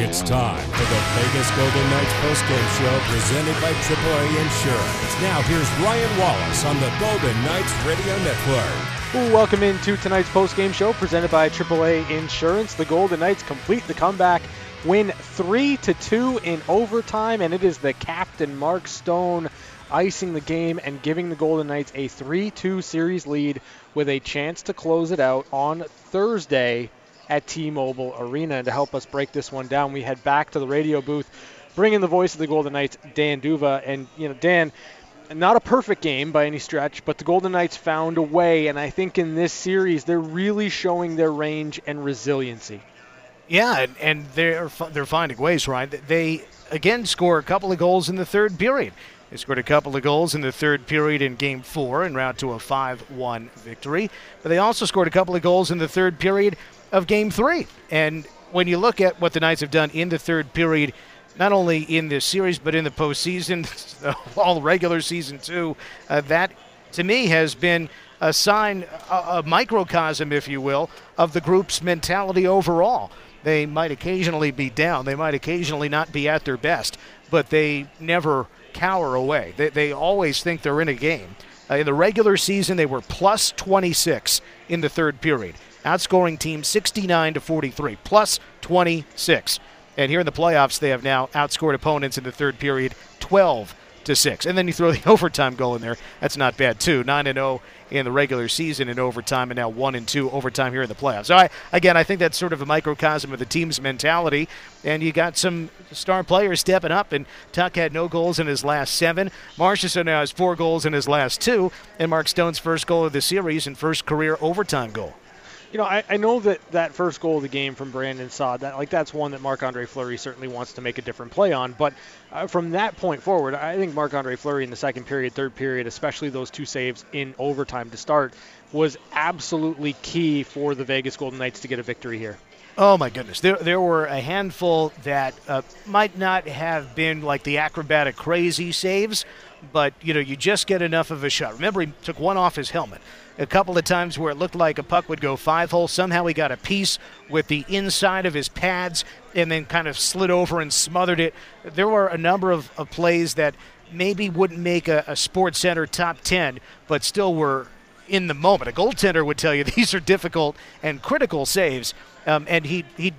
It's time for the Vegas Golden Knights postgame show presented by AAA Insurance. Now here's Ryan Wallace on the Golden Knights Radio Network. Welcome into tonight's postgame show presented by AAA Insurance. The Golden Knights complete the comeback, win 3-2 in overtime, and it is the captain, Mark Stone, icing the game and giving the Golden Knights a 3-2 series lead with a chance to close it out on Thursday at T-Mobile Arena. And to help us break this one down, we head back to the radio booth, bring in the voice of the Golden Knights, Dan D'Uva. And, you know, Dan, not a perfect game by any stretch, but the Golden Knights found a way, and I think in this series they're really showing their range and resiliency. Yeah, and they're finding ways, Ryan. They, again, score a couple of goals in the third period. They scored a couple of goals in the third period in Game 4 en route to a 5-1 victory. But they also scored a couple of goals in the third period of Game 3. And when you look at what the Knights have done in the third period, not only in this series but in the postseason, all regular season too, that to me has been a sign, a microcosm, if you will, of the group's mentality overall. They might occasionally be down. They might occasionally not be at their best, but they never cower away. They always think they're in a game. In the regular season, they were plus 26 in the third period, outscoring team 69-43, plus 26. And here in the playoffs, they have now outscored opponents in the third period 12-6. And then you throw the overtime goal in there. That's not bad, too. 9-0 in the regular season in overtime, and now 1-2 overtime here in the playoffs. So, I think that's sort of a microcosm of the team's mentality. And you got some star players stepping up, and Tuck had no goals in his last 7. Marchessault now has 4 goals in his last 2, and Mark Stone's first goal of the series and first career overtime goal. You know, I know that first goal of the game from Brandon Saad, that's one that Marc-Andre Fleury certainly wants to make a different play on. But from that point forward, I think Marc-Andre Fleury in the second period, third period, especially those 2 saves in overtime to start, was absolutely key for the Vegas Golden Knights to get a victory here. Oh, my goodness. There were a handful that might not have been like the acrobatic crazy saves, but, you know, you just get enough of a shot. Remember, he took one off his helmet. A couple of times where it looked like a puck would go 5-hole. Somehow he got a piece with the inside of his pads and then kind of slid over and smothered it. There were a number of plays that maybe wouldn't make a Sports Center top 10, but still were in the moment. A goaltender would tell you these are difficult and critical saves, and he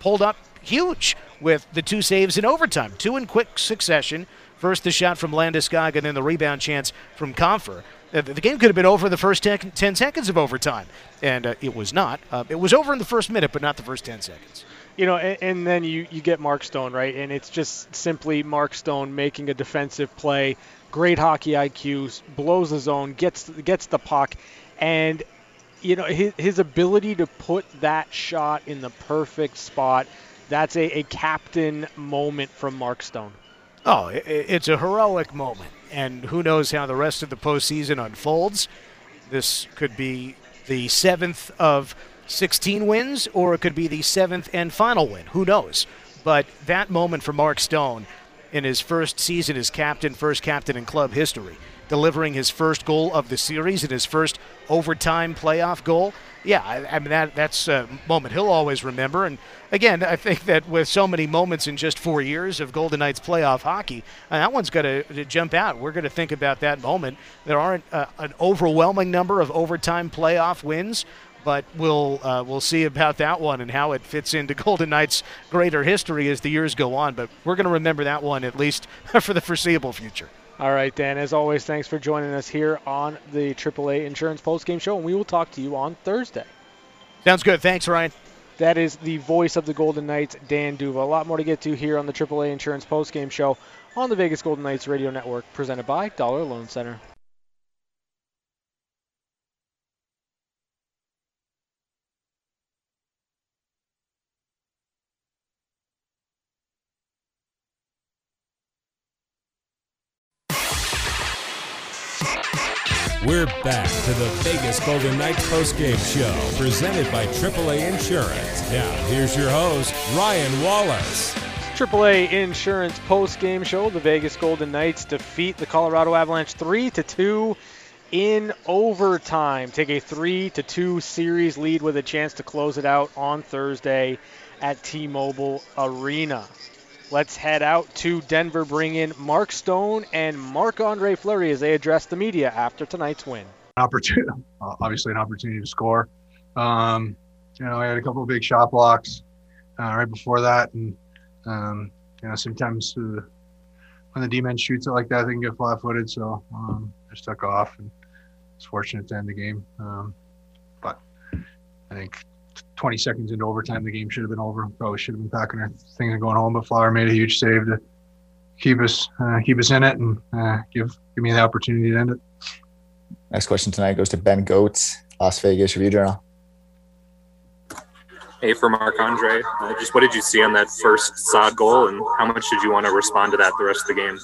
pulled up huge with the 2 saves in overtime, 2 in quick succession. First the shot from Landeskog and then the rebound chance from Compher. The game could have been over the first 10 seconds of overtime, and it was not. It was over in the first minute, but not the first 10 seconds. You know, and then you get Mark Stone, right? And it's just simply Mark Stone making a defensive play, great hockey IQ, blows the zone, gets the puck, and, you know, his ability to put that shot in the perfect spot, that's a captain moment from Mark Stone. Oh, it's a heroic moment, and who knows how the rest of the postseason unfolds. This could be the 7th of 16 wins, or it could be the 7th and final win. Who knows? But that moment for Mark Stone in his first season as captain, first captain in club history, delivering his first goal of the series and his first overtime playoff goal, yeah, I mean, that's a moment he'll always remember. And, again, I think that with so many moments in just 4 years of Golden Knights playoff hockey, that one's going to jump out. We're going to think about that moment. There aren't an overwhelming number of overtime playoff wins, but we'll see about that one and how it fits into Golden Knights' greater history as the years go on. But we're going to remember that one at least for the foreseeable future. All right, Dan, as always, thanks for joining us here on the AAA Insurance Postgame Show, and we will talk to you on Thursday. Sounds good. Thanks, Ryan. That is the voice of the Golden Knights, Dan D'Uva. A lot more to get to here on the AAA Insurance Postgame Show on the Vegas Golden Knights Radio Network, presented by Dollar Loan Center. We're back to the Vegas Golden Knights postgame show, presented by AAA Insurance. Now, here's your host, Ryan Wallace. AAA Insurance postgame show. The Vegas Golden Knights defeat the Colorado Avalanche 3-2 in overtime take a 3-2 series lead with a chance to close it out on Thursday at T-Mobile Arena. Let's head out to Denver, bring in Mark Stone and Marc-Andre Fleury as they address the media after tonight's win. Obviously an opportunity to score. I had a couple of big shot blocks right before that, and sometimes when the D-man shoots it like that, they can get flat-footed, so I just took off, and was fortunate to end the game. But I think 20 seconds into overtime, the game should have been over. Probably should have been packing our things and going home, but Flower made a huge save to keep us in it and give me the opportunity to end it. Next question tonight goes to Ben Goetz, Las Vegas Review Journal. Hey, for Marc-Andre, just what did you see on that first Saad goal, and how much did you want to respond to that the rest of the game?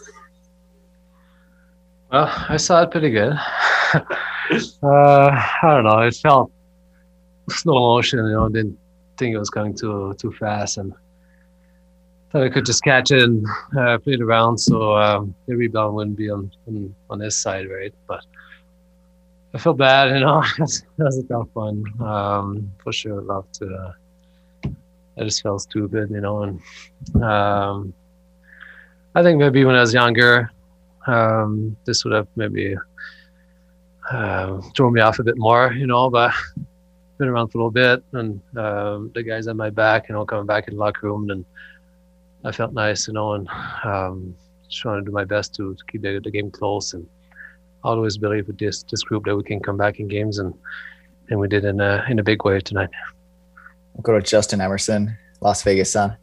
Well, I saw it pretty good. I don't know. It felt slow motion. I didn't think it was going too fast, and thought I could just catch it and play it around so the rebound wouldn't be on his side, right? But I feel bad, That's a tough one. For sure, I'd love to. I just felt stupid, and I think maybe when I was younger, this would have maybe thrown me off a bit more, but been around for a little bit, and the guys at my back, coming back in the locker room, and I felt nice, and just trying to do my best to keep the game close, and I always believe with this group that we can come back in games, and we did in a big way tonight. We'll go to Justin Emerson, Las Vegas Sun.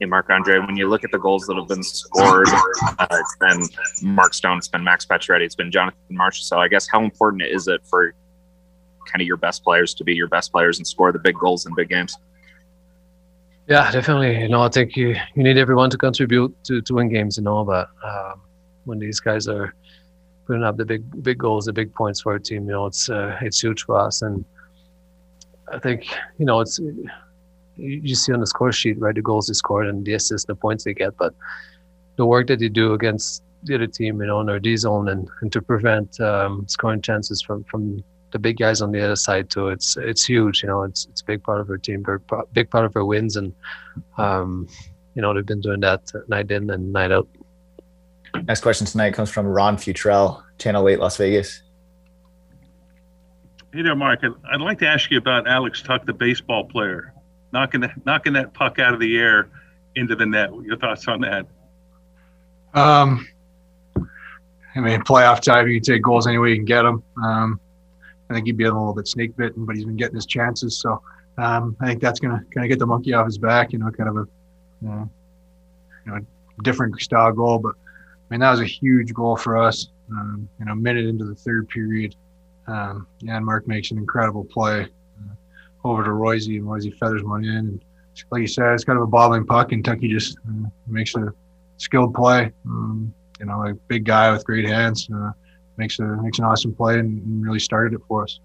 Hey, Marc-Andre, when you look at the goals that have been scored, it's been Mark Stone, it's been Max Pacioretty, it's been Jonathan Marchessault. I guess how important is it for kind of your best players to be your best players and score the big goals in big games? Yeah, definitely. I think you need everyone to contribute to win games, but when these guys are putting up the big goals, the big points for our team, it's huge for us. And I think, it's... You see on the score sheet, right, the goals they scored and the assists, the points they get, but the work that they do against the other team, in our D zone and to prevent scoring chances from the big guys on the other side too, it's huge. It's a big part of our team, big part of our wins, and they've been doing that night in and night out. Next question tonight comes from Ron Futrell, Channel 8, Las Vegas. Hey there, Mark. I'd like to ask you about Alex Tuck, the baseball player. Knocking that puck out of the air into the net. Your thoughts on that? Playoff time, you can take goals any way you can get them. I think he'd be a little bit snake bitten, but he's been getting his chances. So I think that's going to kind of get the monkey off his back. Kind of a different style goal. But that was a huge goal for us. A minute into the third period, Janmark makes an incredible play over to Royce, and Royce feathers one in, and like you said, it's kind of a bobbling puck, and Tucky just makes a skilled play. A big guy with great hands makes an awesome play and really started it for us.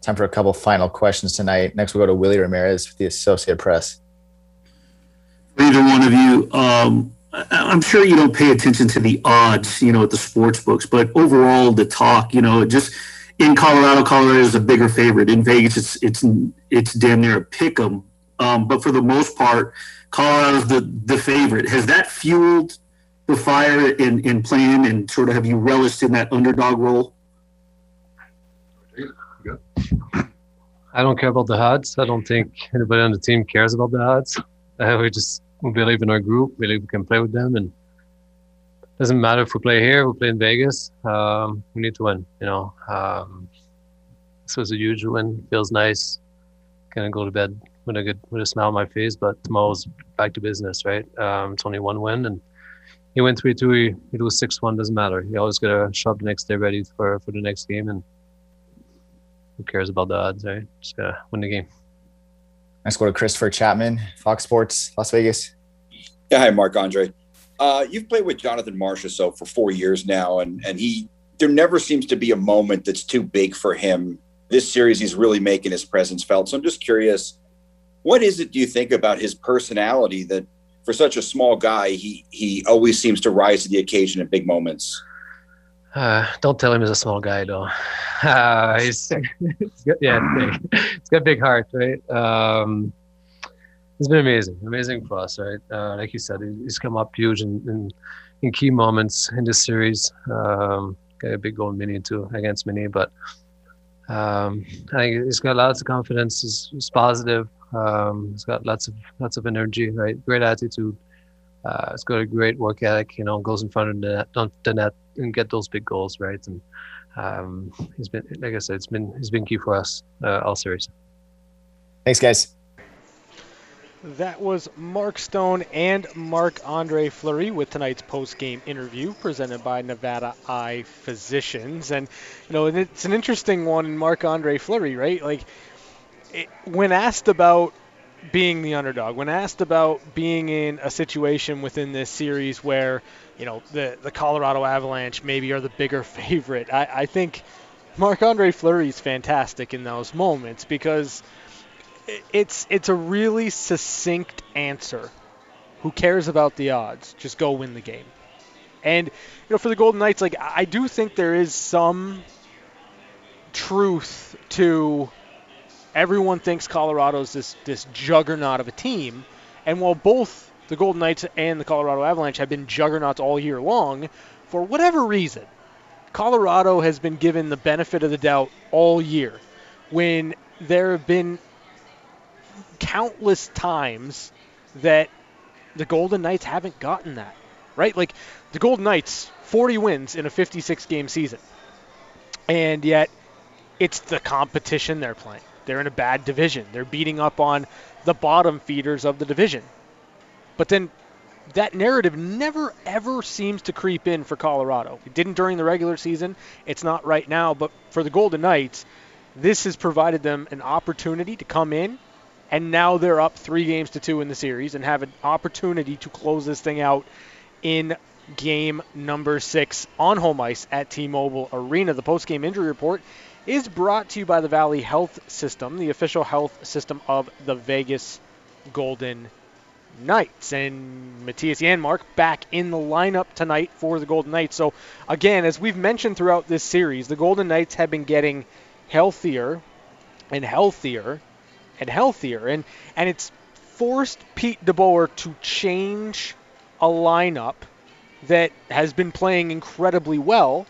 Time for a couple final questions tonight. Next, we'll go to Willie Ramirez with the Associated Press. For either one of you, I'm sure you don't pay attention to the odds, at the sports books, but overall the talk, in Colorado is a bigger favorite. In Vegas, it's damn near a pick 'em. But for the most part, Colorado's the favorite. Has that fueled the fire in playing, and sort of have you relished in that underdog role? I don't care about the odds. I don't think anybody on the team cares about the odds. We believe in our group. We believe we can play with them, and doesn't matter if we play here, we play in Vegas. We need to win, This was a huge win. Feels nice. Kind of go to bed with a smile on my face. But tomorrow's back to business, right? It's only one win, and you win 3-2. You lose 6-1. Doesn't matter. You always gotta shop the next day, ready for the next game. And who cares about the odds, right? Just gotta win the game. Let's go to Christopher Chapman, Fox Sports, Las Vegas. Yeah, hi, Marc-Andre. You've played with Jonathan Marchessault for 4 years now, and there never seems to be a moment that's too big for him. This series, he's really making his presence felt. So I'm just curious, what is it do you think about his personality that for such a small guy, he always seems to rise to the occasion in big moments? Don't tell him he's a small guy, though. He's got, yeah, he's got a big heart, right? It's been amazing for us, right? Like you said, he's come up huge in key moments in this series. Got a big goal in Mini too, against Mini, but I think he's got lots of confidence. He's positive. He's got lots of energy, right? Great attitude. He's got a great work ethic. You know, goes in front of the net and get those big goals, right? And he's been, like I said, he's been key for us all series. Thanks, guys. That was Mark Stone and Marc-Andre Fleury with tonight's post-game interview presented by Nevada Eye Physicians. And, you know, it's an interesting one in Marc-Andre Fleury, right? Like, when asked about being the underdog, when asked about being in a situation within this series where, you know, the Colorado Avalanche maybe are the bigger favorite, I think Marc-Andre Fleury is fantastic in those moments because it's a really succinct answer. Who cares about the odds? Just go win the game. And, you know, for the Golden Knights, like, I do think there is some truth to everyone thinks Colorado's this juggernaut of a team. And while both the Golden Knights and the Colorado Avalanche have been juggernauts all year long, for whatever reason, Colorado has been given the benefit of the doubt all year when there have been countless times that the Golden Knights haven't gotten that, right? Like, the Golden Knights, 40 wins in a 56-game season, and yet it's the competition they're playing. They're in a bad division. They're beating up on the bottom feeders of the division. But then that narrative never, ever seems to creep in for Colorado. It didn't during the regular season. It's not right now. But for the Golden Knights, this has provided them an opportunity to come in, and now they're up 3-2 in the series and have an opportunity to close this thing out in game number 6 on home ice at T-Mobile Arena. The post-game injury report is brought to you by the Valley Health System, the official health system of the Vegas Golden Knights. And Matthias Janmark back in the lineup tonight for the Golden Knights. So, again, as we've mentioned throughout this series, the Golden Knights have been getting healthier and healthier and healthier, and it's forced Pete DeBoer to change a lineup that has been playing incredibly well,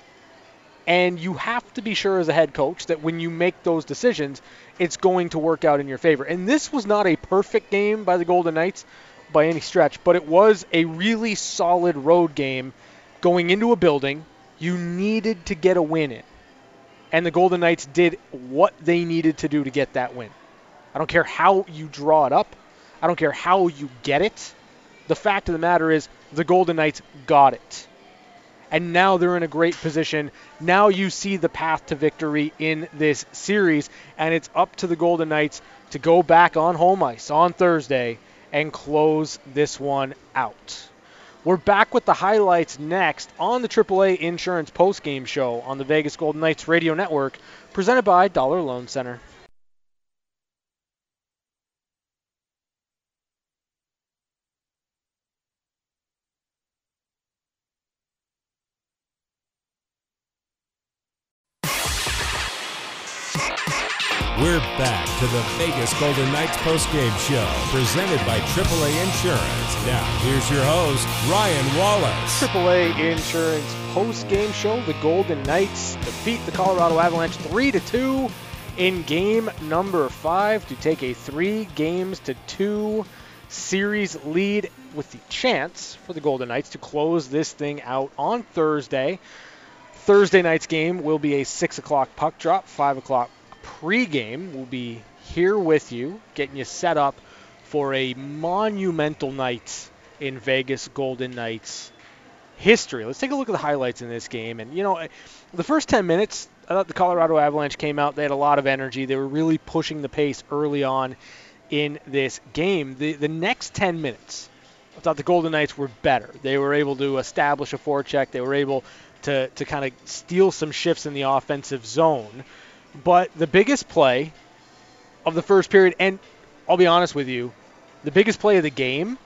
and you have to be sure as a head coach that when you make those decisions, it's going to work out in your favor. And this was not a perfect game by the Golden Knights by any stretch, but it was a really solid road game going into a building you needed to get a win in, and the Golden Knights did what they needed to do to get that win. I don't care how you draw it up. I don't care how you get it. The fact of the matter is the Golden Knights got it. And now they're in a great position. Now you see the path to victory in this series. And it's up to the Golden Knights to go back on home ice on Thursday and close this one out. We're back with the highlights next on the AAA Insurance postgame show on the Vegas Golden Knights Radio Network, presented by Dollar Loan Center. We're back to the Vegas Golden Knights postgame show, presented by AAA Insurance. Now, here's your host, Ryan Wallace. AAA Insurance postgame show. The Golden Knights defeat the Colorado Avalanche 3-2 in game number 5 to take a 3-2 series lead with the chance for the Golden Knights to close this thing out on Thursday. Thursday night's game will be a 6 o'clock puck drop, 5 o'clock pre-game. We'll be here with you, getting you set up for a monumental night in Vegas Golden Knights history. Let's take a look at the highlights in this game. And, you know, the first 10 minutes, I thought the Colorado Avalanche came out. They had a lot of energy. They were really pushing the pace early on in this game. The next 10 minutes, I thought the Golden Knights were better. They were able to establish a forecheck. They were able to kind of steal some shifts in the offensive zone. But the biggest play of the first period, and I'll be honest with you, the biggest play of the game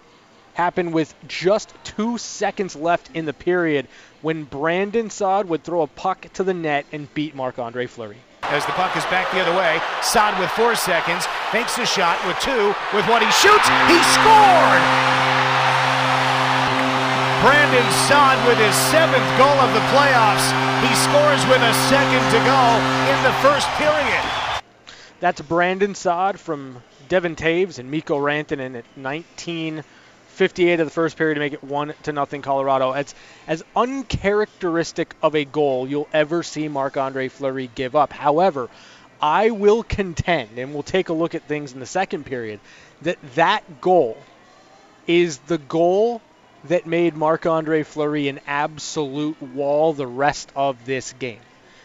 happened with just 2 seconds left in the period when Brandon Saad would throw a puck to the net and beat Marc-Andre Fleury. As the puck is back the other way, Saad with 4 seconds, makes a shot with two, with what he shoots, he scored! Brandon Saad with his 7th goal of the playoffs. He scores with a second to go in the first period. That's Brandon Saad from Devon Toews and Mikko Rantanen at 19:58 of the first period to make it 1-0 Colorado. It's as uncharacteristic of a goal you'll ever see Marc-Andre Fleury give up. However, I will contend, and we'll take a look at things in the second period, that that goal is the goal that made Marc-Andre Fleury an absolute wall the rest of this game.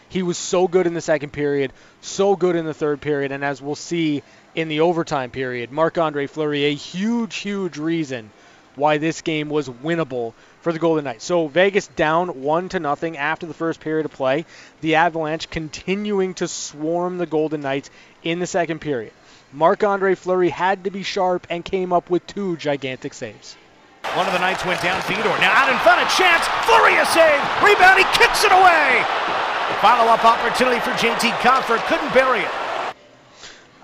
He was so good in the second period, so good in the third period, and as we'll see in the overtime period, Marc-Andre Fleury, a huge, huge reason why this game was winnable for the Golden Knights. So Vegas down 1-0 after the first period of play. The Avalanche continuing to swarm the Golden Knights in the second period. Marc-Andre Fleury had to be sharp and came up with 2 gigantic saves. One of the Knights went down, Theodore. Now out in front, a chance, Fleury a save, rebound, he kicks it away! Follow-up opportunity for JT Compher, couldn't bury it.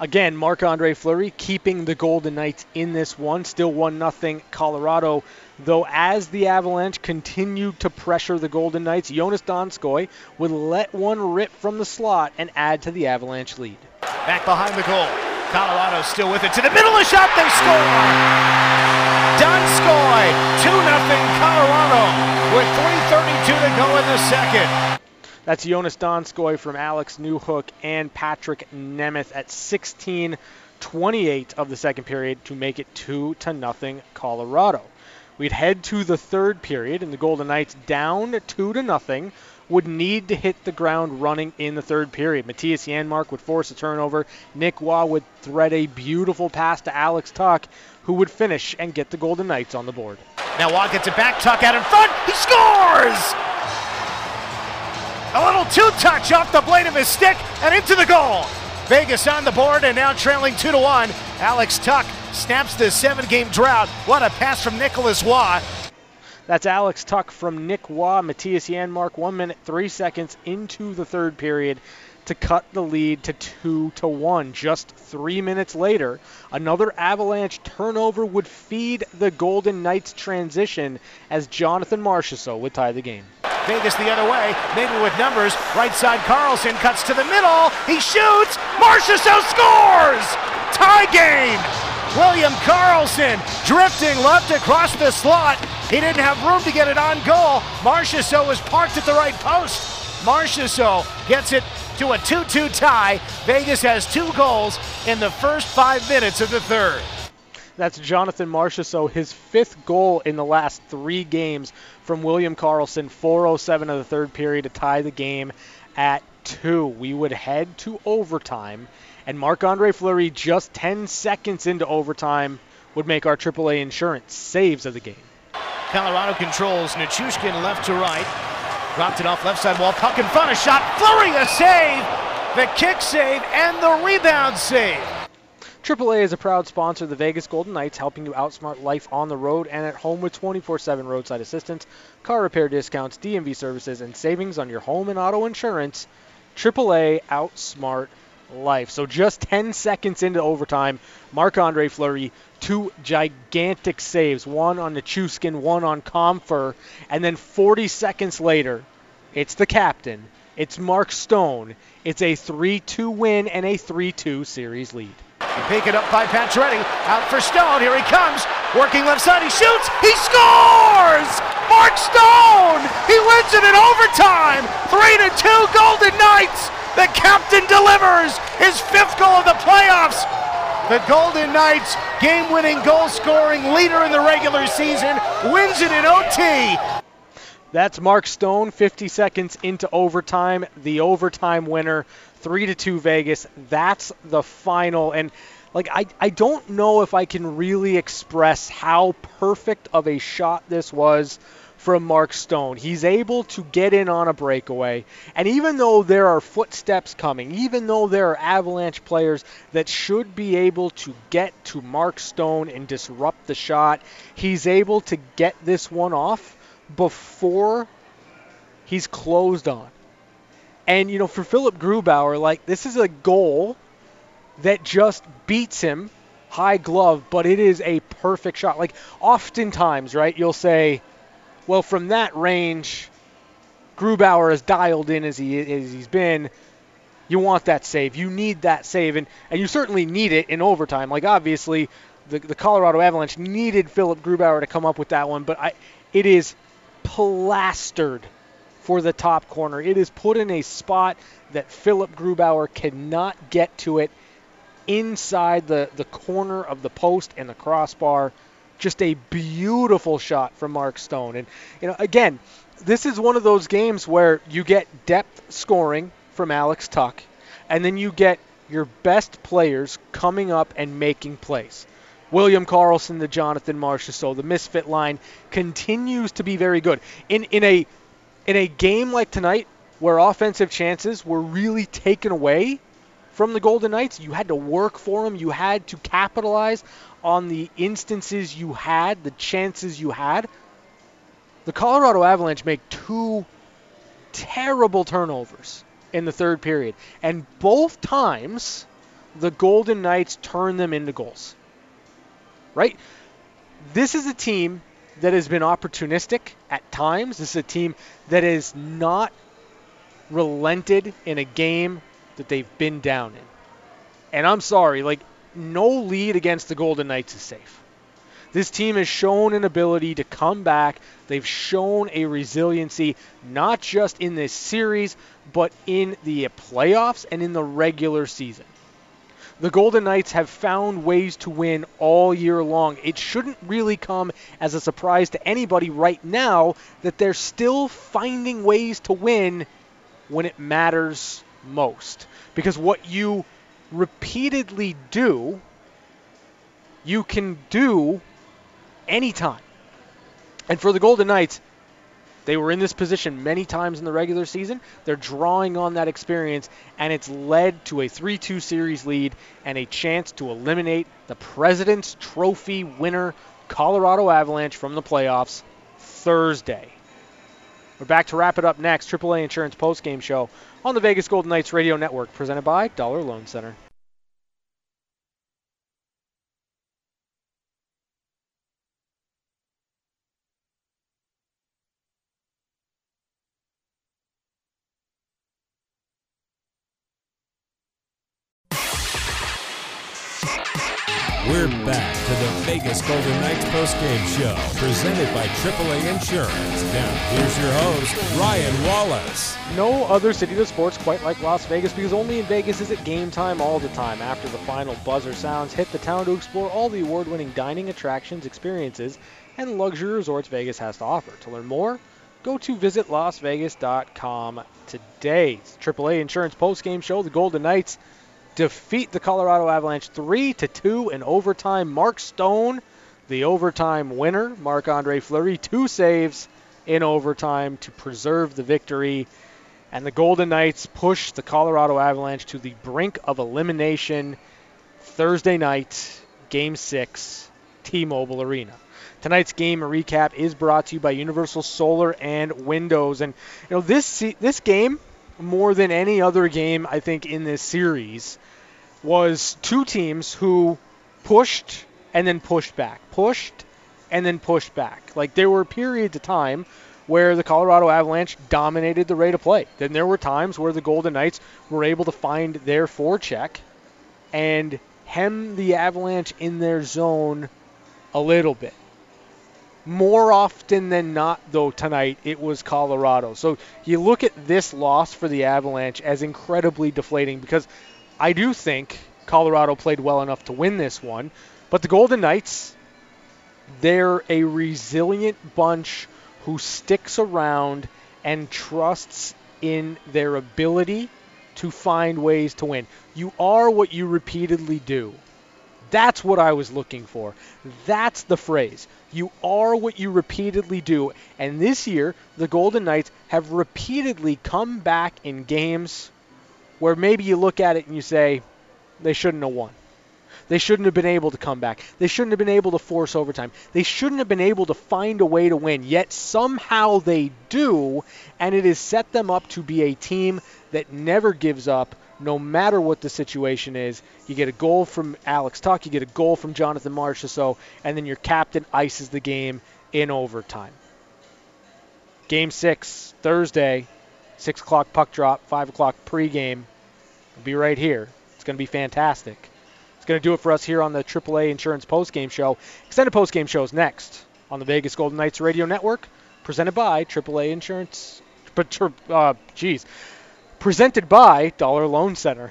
Again, Marc-Andre Fleury keeping the Golden Knights in this one. Still 1-0 Colorado, though, as the Avalanche continued to pressure the Golden Knights. Jonas Donskoy would let one rip from the slot and add to the Avalanche lead. Back behind the goal. Colorado still with it. To the middle of the shot, they score! Donskoy, 2-0 Colorado with 3:32 to go in the second. That's Jonas Donskoy from Alex Newhook and Patrick Nemeth at 16:28 of the second period to make it 2-0 Colorado. We'd head to the third period, and the Golden Knights down 2-0 would need to hit the ground running in the third period. Matthias Janmark would force a turnover. Nick Waugh would thread a beautiful pass to Alex Tuck, who would finish and get the Golden Knights on the board. Now Waugh gets it back. Tuck out in front. He scores! A little two-touch off the blade of his stick and into the goal. Vegas on the board and now trailing 2-1. Alex Tuck snaps the 7-game drought. What a pass from Nicholas Waugh. That's Alex Tuck from Nick Waugh. Matthias Janmark, 1 minute, 3 seconds into the third period to cut the lead to 2-1. Just 3 minutes later, another Avalanche turnover would feed the Golden Knights transition as Jonathan Marchessault would tie the game. Vegas the other way, maybe with numbers. Right side, Karlsson cuts to the middle. He shoots. Marchessault scores! Tie game! William Karlsson drifting left across the slot. He didn't have room to get it on goal. Marchessault was parked at the right post. Marchessault gets it to a 2-2 tie. Vegas has 2 goals in the first 5 minutes of the third. That's Jonathan Marchessault, his 5th goal in the last 3 games from William Karlsson, 4:07 of the third period to tie the game at 2. We would head to overtime, and Marc-Andre Fleury, just 10 seconds into overtime, would make our AAA Insurance saves of the game. Colorado controls, Nichushkin left to right, dropped it off left side wall, puck in front, a shot, Fleury a save, the kick save and the rebound save. AAA is a proud sponsor of the Vegas Golden Knights, helping you outsmart life on the road and at home with 24/7 roadside assistance, car repair discounts, DMV services, and savings on your home and auto insurance. AAA, outsmart life. So just 10 seconds into overtime, Marc-Andre Fleury, 2 gigantic saves, one on Nichushkin, one on Compher, and then 40 seconds later, it's the captain, it's Mark Stone, it's a 3-2 win and a 3-2 series lead. Pick it up by Pacioretty, out for Stone, here he comes, working left side, he shoots, he scores! Mark Stone, he wins it in overtime, 3-2 Golden Knights, the captain delivers his 5th goal of the playoffs. The Golden Knights, game-winning goal-scoring leader in the regular season, wins it in OT. That's Mark Stone, 50 seconds into overtime, the overtime winner, 3-2 Vegas. That's the final, and I don't know if I can really express how perfect of a shot this was from Mark Stone. He's able to get in on a breakaway. And even though there are footsteps coming, even though there are Avalanche players that should be able to get to Mark Stone and disrupt the shot, he's able to get this one off before he's closed on. And, you know, for Philip Grubauer, like, this is a goal that just beats him high glove, but it is a perfect shot. Like, oftentimes, right, you'll say, well, from that range, Grubauer is dialed in as he's been. You want that save. You need that save. And you certainly need it in overtime. Like, obviously, the Colorado Avalanche needed Philip Grubauer to come up with that one. But it is plastered for the top corner. It is put in a spot that Philip Grubauer cannot get to it inside the corner of the post and the crossbar. Just a beautiful shot from Mark Stone. And, you know, again, this is one of those games where you get depth scoring from Alex Tuck, and then you get your best players coming up and making plays. William Karlsson, the Jonathan Marchessault, the misfit line continues to be very good. In a game like tonight where offensive chances were really taken away from the Golden Knights, you had to work for them. You had to capitalize on the instances you had, the chances you had. The Colorado Avalanche make two terrible turnovers in the third period. And both times, the Golden Knights turn them into goals. Right? This is a team that has been opportunistic at times. This is a team that has not relented in a game that they've been down in. And I'm sorry, like, no lead against the Golden Knights is safe. This team has shown an ability to come back. They've shown a resiliency, not just in this series, but in the playoffs and in the regular season. The Golden Knights have found ways to win all year long. It shouldn't really come as a surprise to anybody right now that they're still finding ways to win when it matters most. Because what you repeatedly do, you can do anytime. And for the Golden Knights, they were in this position many times in the regular season. They're drawing on that experience, and it's led to a 3-2 series lead and a chance to eliminate the President's Trophy winner, Colorado Avalanche, from the playoffs Thursday. We're back to wrap it up next. AAA Insurance Postgame Show on the Vegas Golden Knights Radio Network, presented by Dollar Loan Center. We're back to the Vegas Golden Knights postgame show, presented by AAA Insurance. Now, here's your host, Ryan Wallace. No other city to sports quite like Las Vegas, because only in Vegas is it game time all the time. After the final buzzer sounds, hit the town to explore all the award-winning dining, attractions, experiences, and luxury resorts Vegas has to offer. To learn more, go to visitlasvegas.com today. It's AAA Insurance postgame show. The Golden Knights defeat the Colorado Avalanche 3-2 in overtime. Mark Stone, the overtime winner. Marc-Andre Fleury, two saves in overtime to preserve the victory. And the Golden Knights push the Colorado Avalanche to the brink of elimination Thursday night, Game 6, T-Mobile Arena. Tonight's game recap is brought to you by Universal Solar and Windows. And, you know, this game, more than any other game, I think, in this series, was two teams who pushed and then pushed back, pushed and then pushed back. Like, there were periods of time where the Colorado Avalanche dominated the rate of play. Then there were times where the Golden Knights were able to find their forecheck and hem the Avalanche in their zone a little bit. More often than not, though, tonight, it was Colorado. So you look at this loss for the Avalanche as incredibly deflating, because I do think Colorado played well enough to win this one. But the Golden Knights, they're a resilient bunch who sticks around and trusts in their ability to find ways to win. You are what you repeatedly do. That's what I was looking for. That's the phrase. You are what you repeatedly do. And this year, the Golden Knights have repeatedly come back in games where maybe you look at it and you say, they shouldn't have won. They shouldn't have been able to come back. They shouldn't have been able to force overtime. They shouldn't have been able to find a way to win. Yet somehow they do, and it has set them up to be a team that never gives up, no matter what the situation is. You get a goal from Alex Tuck, you get a goal from Jonathan Marchessault, and then your captain ices the game in overtime. Game 6, Thursday, 6 o'clock puck drop, 5 o'clock pregame. It'll be right here. It's going to be fantastic. It's going to do it for us here on the AAA Insurance Postgame Show. Extended Postgame Show is next on the Vegas Golden Knights Radio Network, presented by AAA Insurance. Presented by Dollar Loan Center.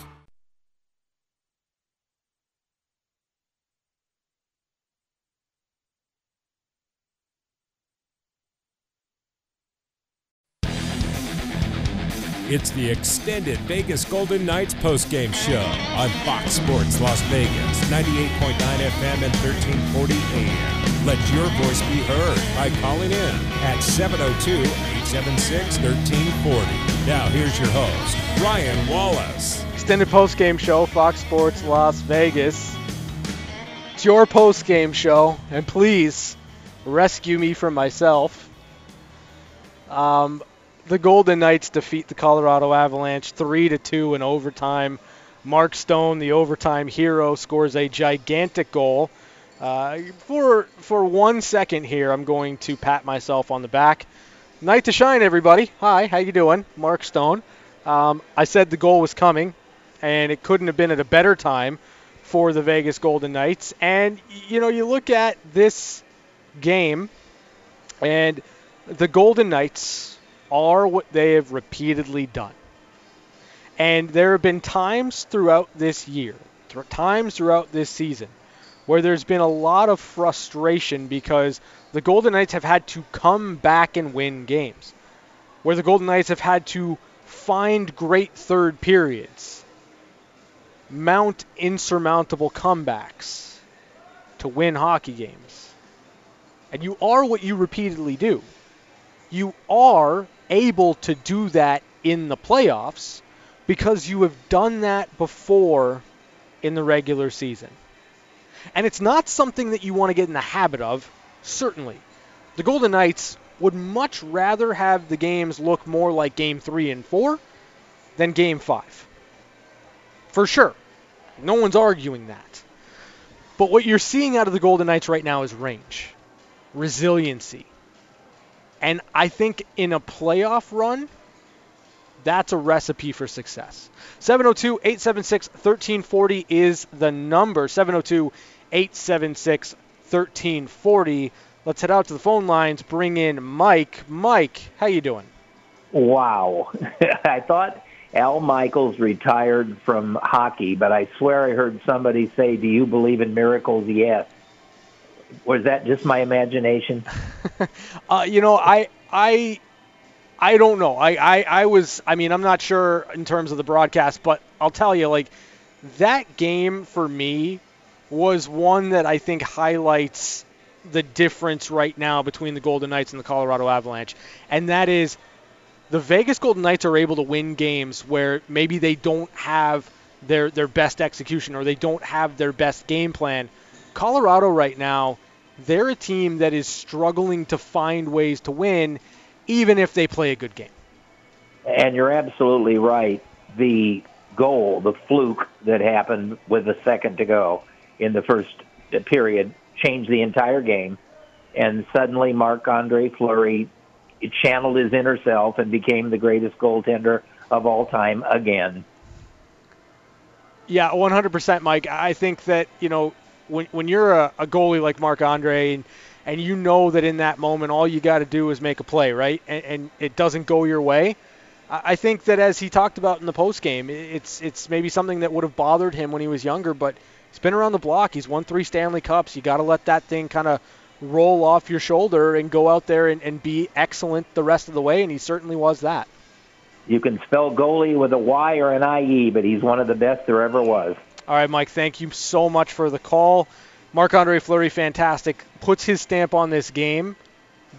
It's the extended Vegas Golden Knights postgame show on Fox Sports Las Vegas, 98.9 FM and 1340 AM. Let your voice be heard by calling in at 702-876-1340. Now here's your host, Ryan Wallace. Extended postgame show, Fox Sports Las Vegas. It's your postgame show, and please rescue me from myself. The Golden Knights defeat the Colorado Avalanche 3-2 in overtime. Mark Stone, the overtime hero, scores a gigantic goal. For 1 second here, I'm going to pat myself on the back. Night to shine, everybody. Hi, how you doing? Mark Stone. I said the goal was coming, and it couldn't have been at a better time for the Vegas Golden Knights. And, you know, you look at this game, and the Golden Knights are what they have repeatedly done. And there have been times throughout this year, times throughout this season, where there's been a lot of frustration because the Golden Knights have had to come back and win games, where the Golden Knights have had to find great third periods, mount insurmountable comebacks to win hockey games. And you are what you repeatedly do. You are able to do that in the playoffs because you have done that before in the regular season. And it's not something that you want to get in the habit of, certainly. The Golden Knights would much rather have the games look more like Game 3 and 4 than Game 5. For sure. No one's arguing that. But what you're seeing out of the Golden Knights right now is range, resiliency. And I think in a playoff run, that's a recipe for success. 702-876-1340 is the number. 702-876-1340. Let's head out to the phone lines, bring in Mike. Mike, how you doing? Wow. I thought Al Michaels retired from hockey, but I swear I heard somebody say, do you believe in miracles? Yes. Was that just my imagination? I don't know. I mean, I'm not sure in terms of the broadcast, but I'll tell you, like, that game for me was one that I think highlights the difference right now between the Golden Knights and the Colorado Avalanche. And that is the Vegas Golden Knights are able to win games where maybe they don't have their best execution or they don't have their best game plan. Colorado right now, they're a team that is struggling to find ways to win, even if they play a good game. And you're absolutely right. The goal, the fluke that happened with a second to go in the first period, changed the entire game. And suddenly Marc-Andre Fleury channeled his inner self and became the greatest goaltender of all time again. Yeah, 100%, Mike. I think that, you know, when you're a goalie like Marc-Andre and you know that in that moment all you got to do is make a play, right? And it doesn't go your way. I think that as he talked about in the postgame, it's maybe something that would have bothered him when he was younger, but he's been around the block. He's won 3 Stanley Cups. You got to let that thing kind of roll off your shoulder and go out there and be excellent the rest of the way, and he certainly was that. You can spell goalie with a Y or an IE, but he's one of the best there ever was. All right, Mike, thank you so much for the call. Marc-Andre Fleury, fantastic, puts his stamp on this game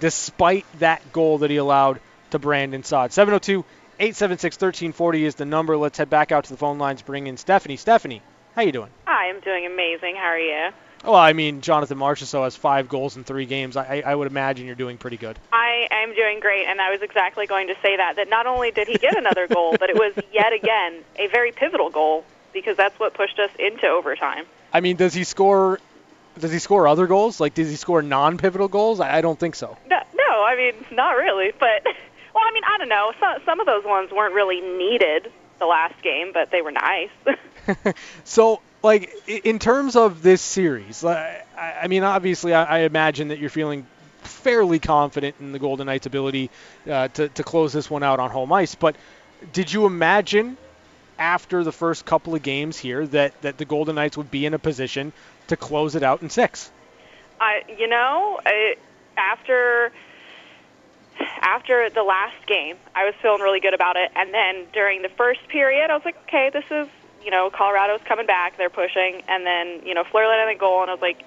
despite that goal that he allowed to Brandon Saad. 702-876-1340 is the number. Let's head back out to the phone lines, bring in Stephanie. Stephanie, how you doing? Hi, I'm doing amazing. How are you? Well, I mean, Jonathan Marchessault has 5 goals in 3 games. I would imagine you're doing pretty good. I am doing great, and I was exactly going to say that not only did he get another goal, but it was yet again a very pivotal goal because that's what pushed us into overtime. I mean, does he score other goals? Like, does he score non-pivotal goals? I don't think so. No, I mean, not really. But, well, I mean, I don't know. Some of those ones weren't really needed the last game, but they were nice. So, like, in terms of this series, I mean, obviously, I imagine that you're feeling fairly confident in the Golden Knights' ability to close this one out on home ice. But did you imagine after the first couple of games here that the Golden Knights would be in a position to close it out in 6? After the last game, I was feeling really good about it. And then during the first period, I was like, okay, this is, Colorado's coming back, they're pushing, and then, Fleury let in a goal, and I was like,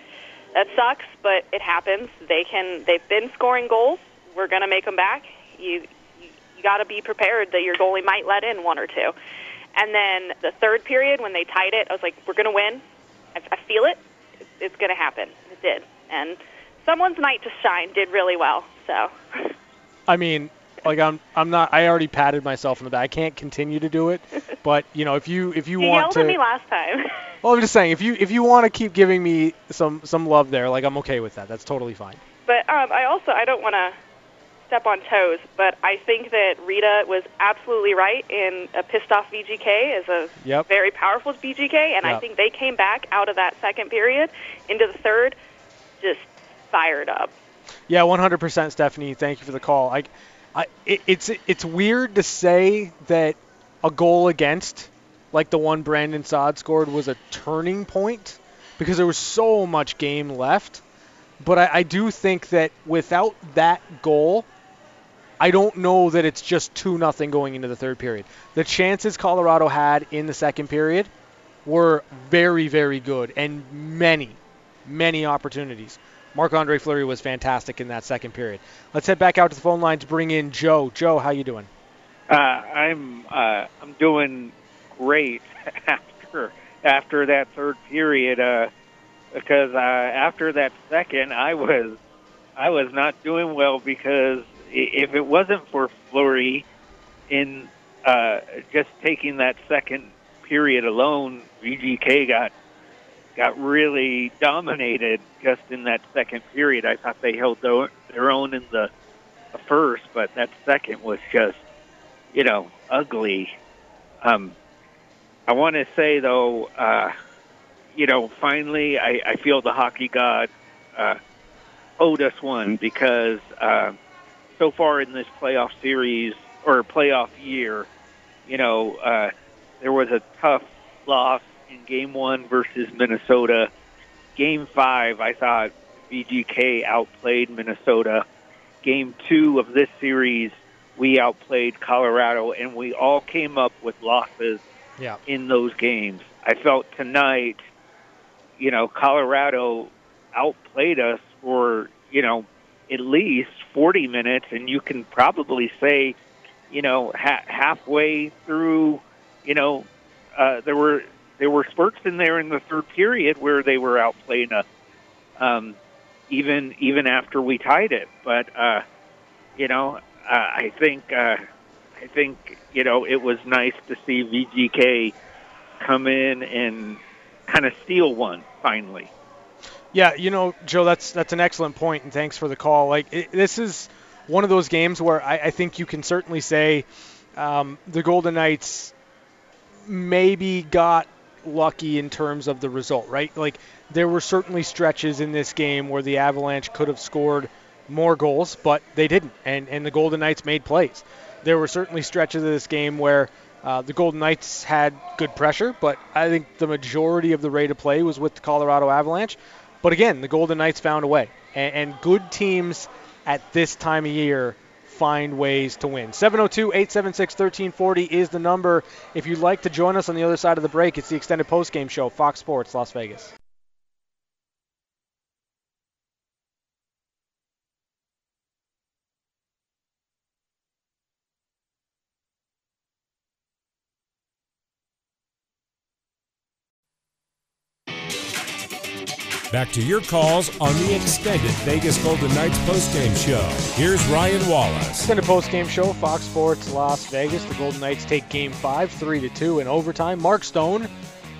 that sucks, but it happens. They've been scoring goals. We're going to make them back. You got to be prepared that your goalie might let in 1 or 2. And then the third period, when they tied it, I was like, we're going to win. I feel it. It's going to happen. It did. And someone's night to shine did really well, so. I mean, like, I'm not. I already patted myself on the back. I can't continue to do it, but if you want to. You yelled at me last time. Well, I'm just saying, if you want to keep giving me some love there, like, I'm okay with that. That's totally fine. But I don't want to step on toes, but I think that Rita was absolutely right in a pissed off VGK is a very powerful VGK, and I think they came back out of that second period into the third, just fired up. Yeah, 100%, Stephanie. Thank you for the call. It's weird to say that a goal against, like the one Brandon Saad scored, was a turning point because there was so much game left. But I do think that without that goal, I don't know that it's just 2-0 going into the third period. The chances Colorado had in the second period were very, very good and many, many opportunities. Marc-Andre Fleury was fantastic in that second period. Let's head back out to the phone lines. Bring in Joe. Joe, how you doing? I'm doing great after that third period because after that second, I was not doing well because if it wasn't for Fleury in just taking that second period alone, VGK got really dominated just in that second period. I thought they held their own in the first, but that second was just, ugly. I want to say, though, finally I feel the hockey god owed us one because so far in this playoff series or playoff year, there was a tough loss in Game 1 versus Minnesota. Game 5, I thought VGK outplayed Minnesota. Game 2 of this series, we outplayed Colorado, and we all came up with losses in those games. I felt tonight, Colorado outplayed us for, at least 40 minutes, and you can probably say, halfway through, there were spurts in there in the third period where they were outplaying us, even after we tied it. But I think it was nice to see VGK come in and kind of steal one finally. Yeah, Joe, that's an excellent point, and thanks for the call. Like this is one of those games where I think you can certainly say the Golden Knights maybe got lucky in terms of the result, right? Like there were certainly stretches in this game where the Avalanche could have scored more goals, but they didn't, and the Golden Knights made plays. there were certainly stretches of this game where the Golden Knights had good pressure, but I think the majority of the rate of play was with the Colorado Avalanche. But again, the Golden Knights found a way. And good teams at this time of year find ways to win. 702-876-1340 is the number. If you'd like to join us on the other side of the break, it's the extended postgame show, Fox Sports, Las Vegas. Back to your calls on the extended Vegas Golden Knights postgame show. Here's Ryan Wallace. Extended postgame show, Fox Sports Las Vegas. The Golden Knights take Game 5, 3-2 in overtime. Mark Stone,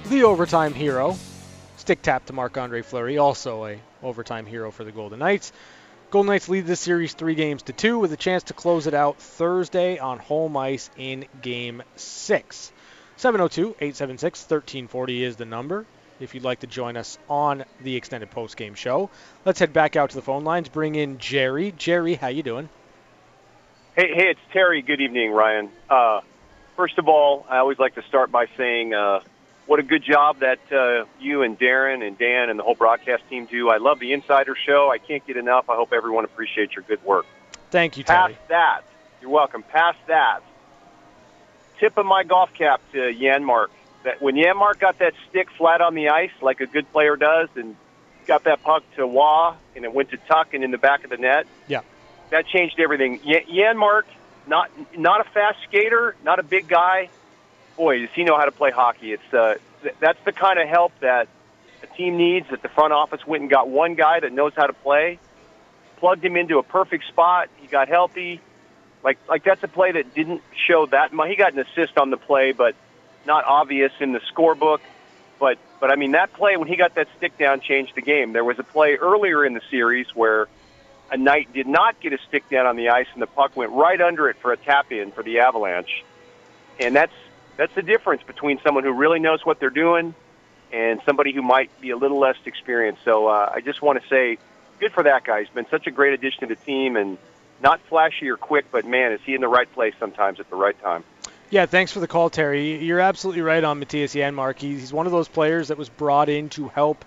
the overtime hero. Stick tap to Marc-Andre Fleury, also an overtime hero for the Golden Knights. Golden Knights lead this series 3-2 with a chance to close it out Thursday on home ice in Game 6. 702-876-1340 is the number. If you'd like to join us on the extended postgame show. Let's head back out to the phone lines, bring in Jerry. Jerry, how you doing? Hey, it's Terry. Good evening, Ryan. First of all, I always like to start by saying what a good job that you and Darren and Dan and the whole broadcast team do. I love the Insider Show. I can't get enough. I hope everyone appreciates your good work. Thank you, Terry. Past that, you're welcome. Past that, tip of my golf cap to Janmark. That when Janmark got that stick flat on the ice, like a good player does, and got that puck to Waugh, and it went to Tuck and in the back of the net, yeah, that changed everything. Janmark, not a fast skater, not a big guy. Boy, does he know how to play hockey. It's that's the kind of help that a team needs, that the front office went and got one guy that knows how to play, plugged him into a perfect spot, he got healthy. Like that's a play that didn't show that much. He got an assist on the play, but not obvious in the scorebook, but I mean, that play, when he got that stick down, changed the game. There was a play earlier in the series where a Knight did not get a stick down on the ice, and the puck went right under it for a tap-in for the Avalanche. And that's the difference between someone who really knows what they're doing and somebody who might be a little less experienced. So I just want to say, good for that guy. He's been such a great addition to the team, and not flashy or quick, but, man, is he in the right place sometimes at the right time. Yeah, thanks for the call, Terry. You're absolutely right on Matthias Janmark. He's one of those players that was brought in to help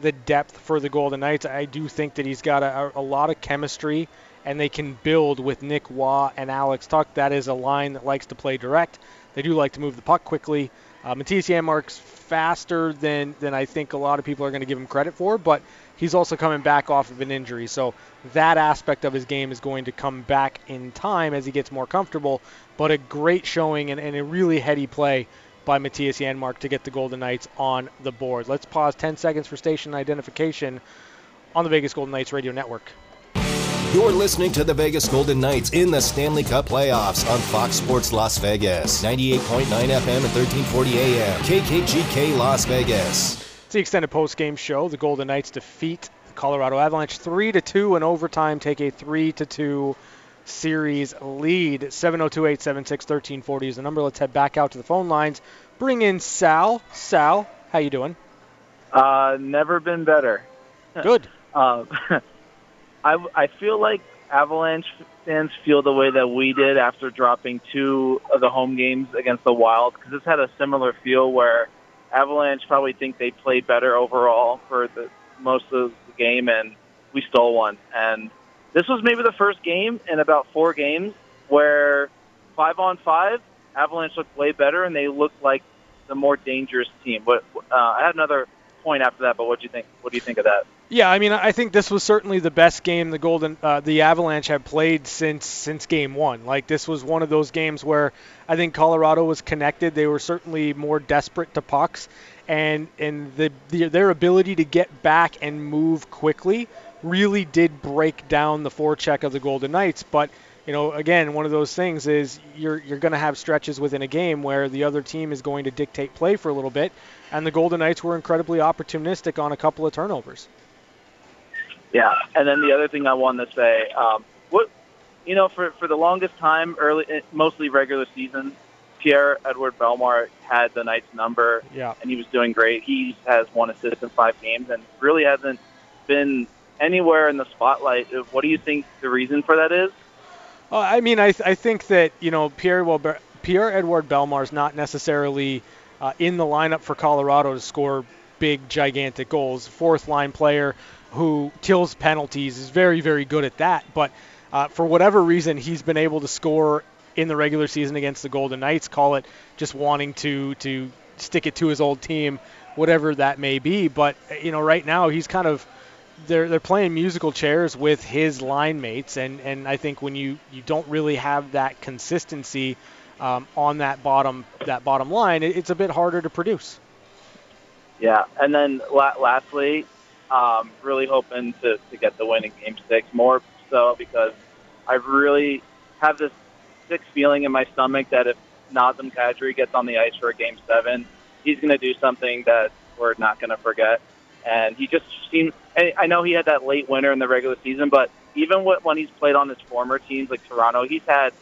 the depth for the Golden Knights. I do think that he's got a lot of chemistry, and they can build with Nick Waugh and Alex Tuck. That is a line that likes to play direct. They do like to move the puck quickly. Matthias Janmark's faster than I think a lot of people are going to give him credit for, but he's also coming back off of an injury, so that aspect of his game is going to come back in time as he gets more comfortable. But a great showing and a really heady play by Matthias Janmark to get the Golden Knights on the board. Let's pause 10 seconds for station identification on the Vegas Golden Knights Radio Network. You're listening to the Vegas Golden Knights in the Stanley Cup Playoffs on Fox Sports Las Vegas, 98.9 FM and 1340 AM, KKGK Las Vegas. It's the extended postgame show. The Golden Knights defeat the Colorado Avalanche 3-2 in overtime, take a 3-2 series lead. 702-876-1340 is the number. Let's head back out to the phone lines. Bring in Sal. Sal, how you doing? Never been better. Good. I feel like Avalanche fans feel the way that we did after dropping two of the home games against the Wild, because this had a similar feel where Avalanche probably think they played better overall for the most of the game, and we stole one. And this was maybe the first game in about four games where 5-on-5, Avalanche looked way better, and they looked like the more dangerous team. But I had another point after that, but what do you think? What do you think of that? Yeah, I mean, I think this was certainly the best game the Avalanche had played since Game 1. Like, this was one of those games where I think Colorado was connected. They were certainly more desperate to pucks, and their ability to get back and move quickly really did break down the forecheck of the Golden Knights. But, you know, again, one of those things is you're going to have stretches within a game where the other team is going to dictate play for a little bit, and the Golden Knights were incredibly opportunistic on a couple of turnovers. Yeah, and then the other thing I wanted to say, for the longest time, mostly regular season, Pierre-Edouard Bellemare had the Knights' number, yeah, and he was doing great. He has one assist in five games and really hasn't been anywhere in the spotlight. What do you think the reason for that is? I mean, I think that, you know, Pierre-Edouard Bellemare is not necessarily in the lineup for Colorado to score big, gigantic goals. Fourth line player who tills penalties is very, very good at that. But for whatever reason, he's been able to score in the regular season against the Golden Knights, call it just wanting to stick it to his old team, whatever that may be. But, you know, right now he's kind of, they're playing musical chairs with his line mates. And I think when you don't really have that consistency on that bottom line, it's a bit harder to produce. Yeah. And then lastly, really hoping to get the win in Game 6 more so because I really have this sick feeling in my stomach that if Nazem Kadri gets on the ice for Game 7, he's going to do something that we're not going to forget. And he just seems, and I know he had that late winner in the regular season, but even when he's played on his former teams like Toronto, he's had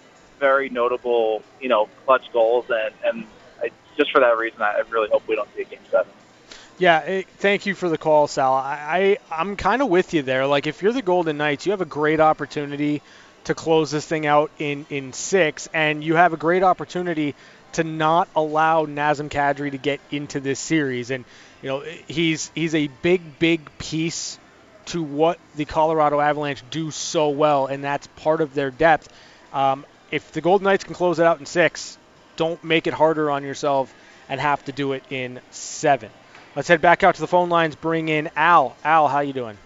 very notable, you know, clutch goals. And I, just for that reason, I really hope we don't see a Game 7. Yeah, thank you for the call, Sal. I'm kind of with you there. Like, if you're the Golden Knights, you have a great opportunity to close this thing out in 6, and you have a great opportunity to not allow Nazem Kadri to get into this series. And, you know, he's a big, big piece to what the Colorado Avalanche do so well, and that's part of their depth. If the Golden Knights can close it out in 6, don't make it harder on yourself and have to do it in 7. Let's head back out to the phone lines, bring in Al. Al, how you doing?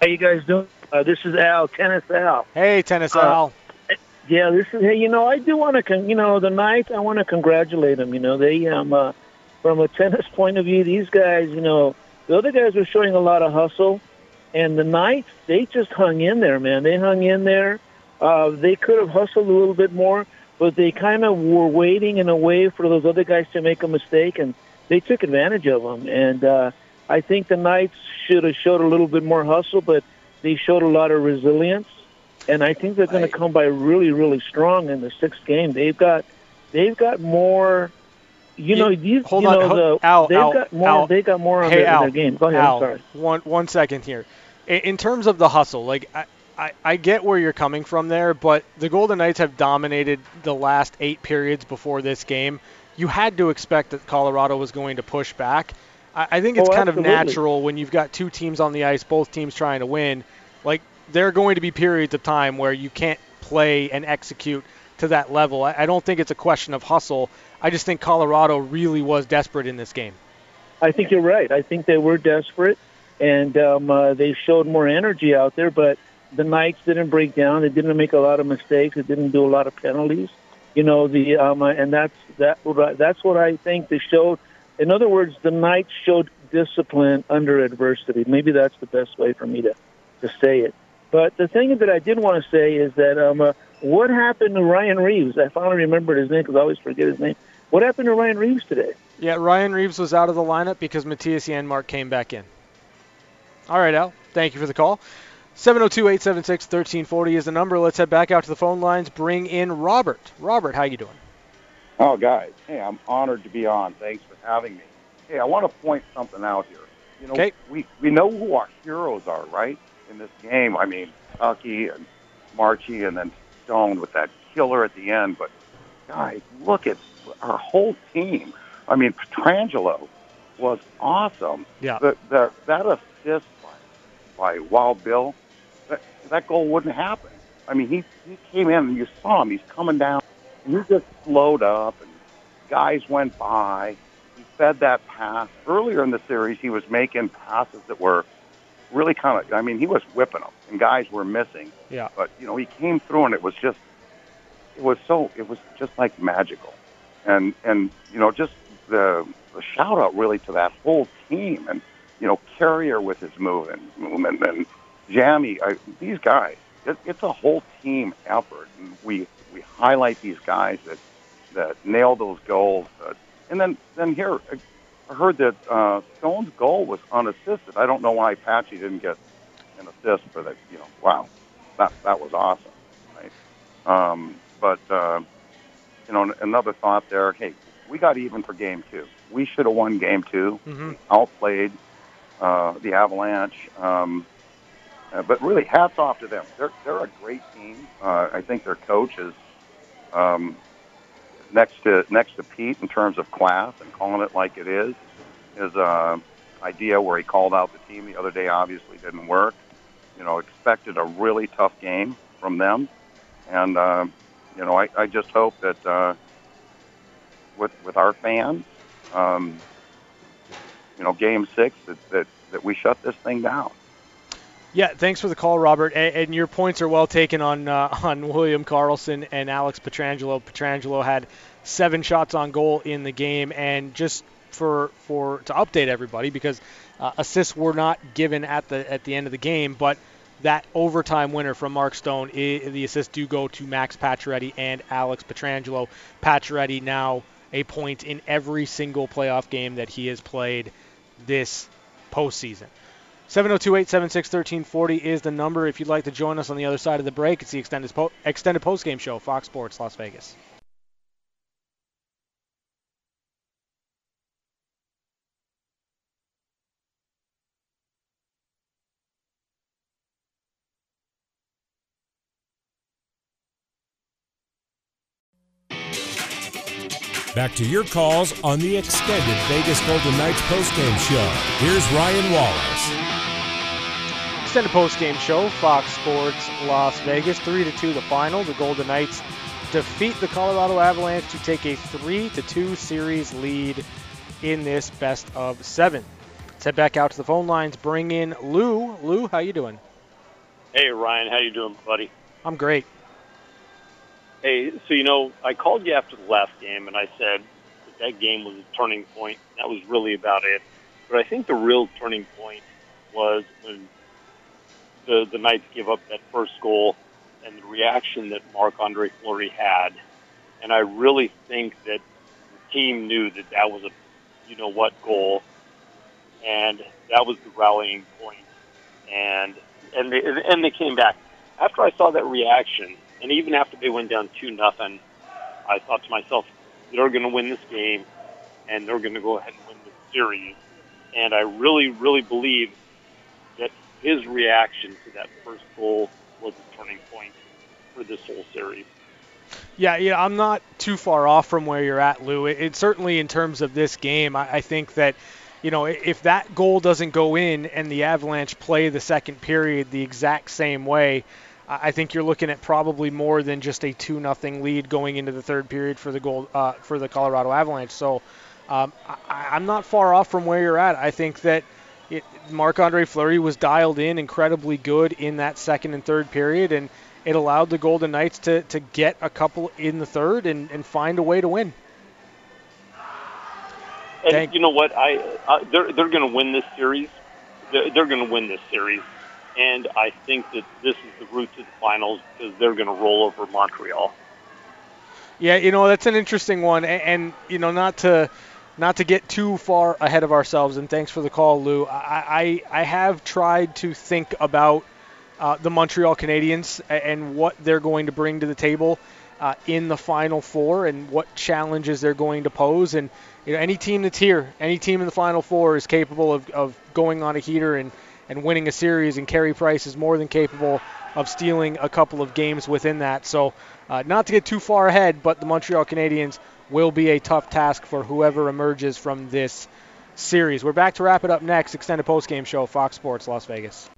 How you guys doing? This is Al, Tennis Al. Hey, Tennis Al. Yeah, this is, hey, you know, I do want to, the Knights, I want to congratulate them. You know, they, from a tennis point of view, these guys, you know, the other guys were showing a lot of hustle, and the Knights, they just hung in there, man. They hung in there. They could have hustled a little bit more, but they kind of were waiting in a way for those other guys to make a mistake, and they took advantage of them. And I think the Knights should have showed a little bit more hustle, but they showed a lot of resilience. And I think they're going to come by really, really strong in the 6th game. They've got more. You know, these. Hold you on, know, the, Al. They've Al, got more. Al, they got more on hey, their, Al, in their game. Go ahead. Al, I'm sorry. One second here. In terms of the hustle, like I get where you're coming from there, but the Golden Knights have dominated the last 8 periods before this game. You had to expect that Colorado was going to push back. I think it's kind absolutely. Of natural when you've got two teams on the ice, both teams trying to win. Like, there are going to be periods of time where you can't play and execute to that level. I don't think it's a question of hustle. I just think Colorado really was desperate in this game. I think you're right. I think they were desperate, and they showed more energy out there, but the Knights didn't break down. They didn't make a lot of mistakes. They didn't do a lot of penalties. You know, the and that's what I think they showed. In other words, the Knights showed discipline under adversity. Maybe that's the best way for me to say it. But the thing that I did want to say is that what happened to Ryan Reeves? I finally remembered his name because I always forget his name. What happened to Ryan Reeves today? Yeah, Ryan Reeves was out of the lineup because Matthias Janmark came back in. All right, Al, thank you for the call. 702-876-1340 is the number. Let's head back out to the phone lines. Bring in Robert. Robert, how you doing? Oh, guys, hey, I'm honored to be on. Thanks for having me. Hey, I want to point something out here. You know, okay. We know who our heroes are, right, in this game. I mean, Tucky and Marchessault and then Stone with that killer at the end. But, guys, look at our whole team. I mean, Petrangelo was awesome. Yeah. That assist by Wild Bill, that goal wouldn't happen. I mean, he came in and you saw him. He's coming down. And he just slowed up, and guys went by. He fed that pass. Earlier in the series, he was making passes that were really kind of, I mean, he was whipping them, and guys were missing. Yeah. But, you know, he came through, and it was just like magical. And you know, just the shout-out, really, to that whole team. And, you know, Carrier with his movement, and Jamie, these guys. It's a whole team effort, and we highlight these guys that nail those goals. And then here, I heard that Stone's goal was unassisted. I don't know why Pacioretty didn't get an assist for that. You know, wow, that was awesome. Right? You know, another thought there. Hey, we got even for Game 2. We should have won Game 2. Mm-hmm. We outplayed the Avalanche. But really, hats off to them. They're a great team. I think their coach is next to Pete in terms of class and calling it like it is. His idea where he called out the team the other day obviously didn't work. You know, expected a really tough game from them. And, you know, I just hope that with our fans, you know, Game 6, that we shut this thing down. Yeah, thanks for the call, Robert. And your points are well taken on William Karlsson and Alex Petrangelo. Petrangelo had 7 shots on goal in the game. And just to update everybody, because assists were not given at the end of the game, but that overtime winner from Mark Stone, the assists do go to Max Pacioretty and Alex Petrangelo. Pacioretty now a point in every single playoff game that he has played this postseason. 702-876-1340 is the number if you'd like to join us on the other side of the break. It's the extended postgame show, Fox Sports Las Vegas. Back to your calls on the extended Vegas Golden Knights postgame show. Here's Ryan Wallace. Extended postgame show, Fox Sports Las Vegas. 3-2 the final. The Golden Knights defeat the Colorado Avalanche to take a 3-2 series lead in this best of 7. Let's head back out to the phone lines. Bring in Lou. Lou, how you doing? Hey, Ryan. How you doing, buddy? I'm great. Hey, so you know, I called you after the last game, and I said that game was a turning point. That was really about it. But I think the real turning point was when the Knights give up that first goal and the reaction that Marc-Andre Fleury had. And I really think that the team knew that that was a you-know-what goal, and that was the rallying point. And they came back. After I saw that reaction, and even after they went down 2-0, I thought to myself, they're going to win this game, and they're going to go ahead and win this series. And I really, really believe his reaction to that first goal was a turning point for this whole series. Yeah, I'm not too far off from where you're at, Lou. It certainly, in terms of this game, I think that, you know, if that goal doesn't go in and the Avalanche play the second period the exact same way, I think you're looking at probably more than just a 2-0 lead going into the third period for the goal for the Colorado Avalanche. So I'm not far off from where you're at. I think that Marc-Andre Fleury was dialed in, incredibly good in that second and third period, and it allowed the Golden Knights to get a couple in the third and find a way to win. And you know what? They're going to win this series. They're going to win this series, and I think that this is the route to the finals because they're going to roll over Montreal. Yeah, you know, that's an interesting one, and you know, not to get too far ahead of ourselves, and thanks for the call, Lou. I have tried to think about the Montreal Canadiens and what they're going to bring to the table in the Final Four and what challenges they're going to pose. And you know, any team that's here, any team in the Final Four is capable of going on a heater and winning a series, and Carey Price is more than capable of stealing a couple of games within that. So not to get too far ahead, but the Montreal Canadiens will be a tough task for whoever emerges from this series. We're back to wrap it up next. Extended postgame show, Fox Sports Las Vegas.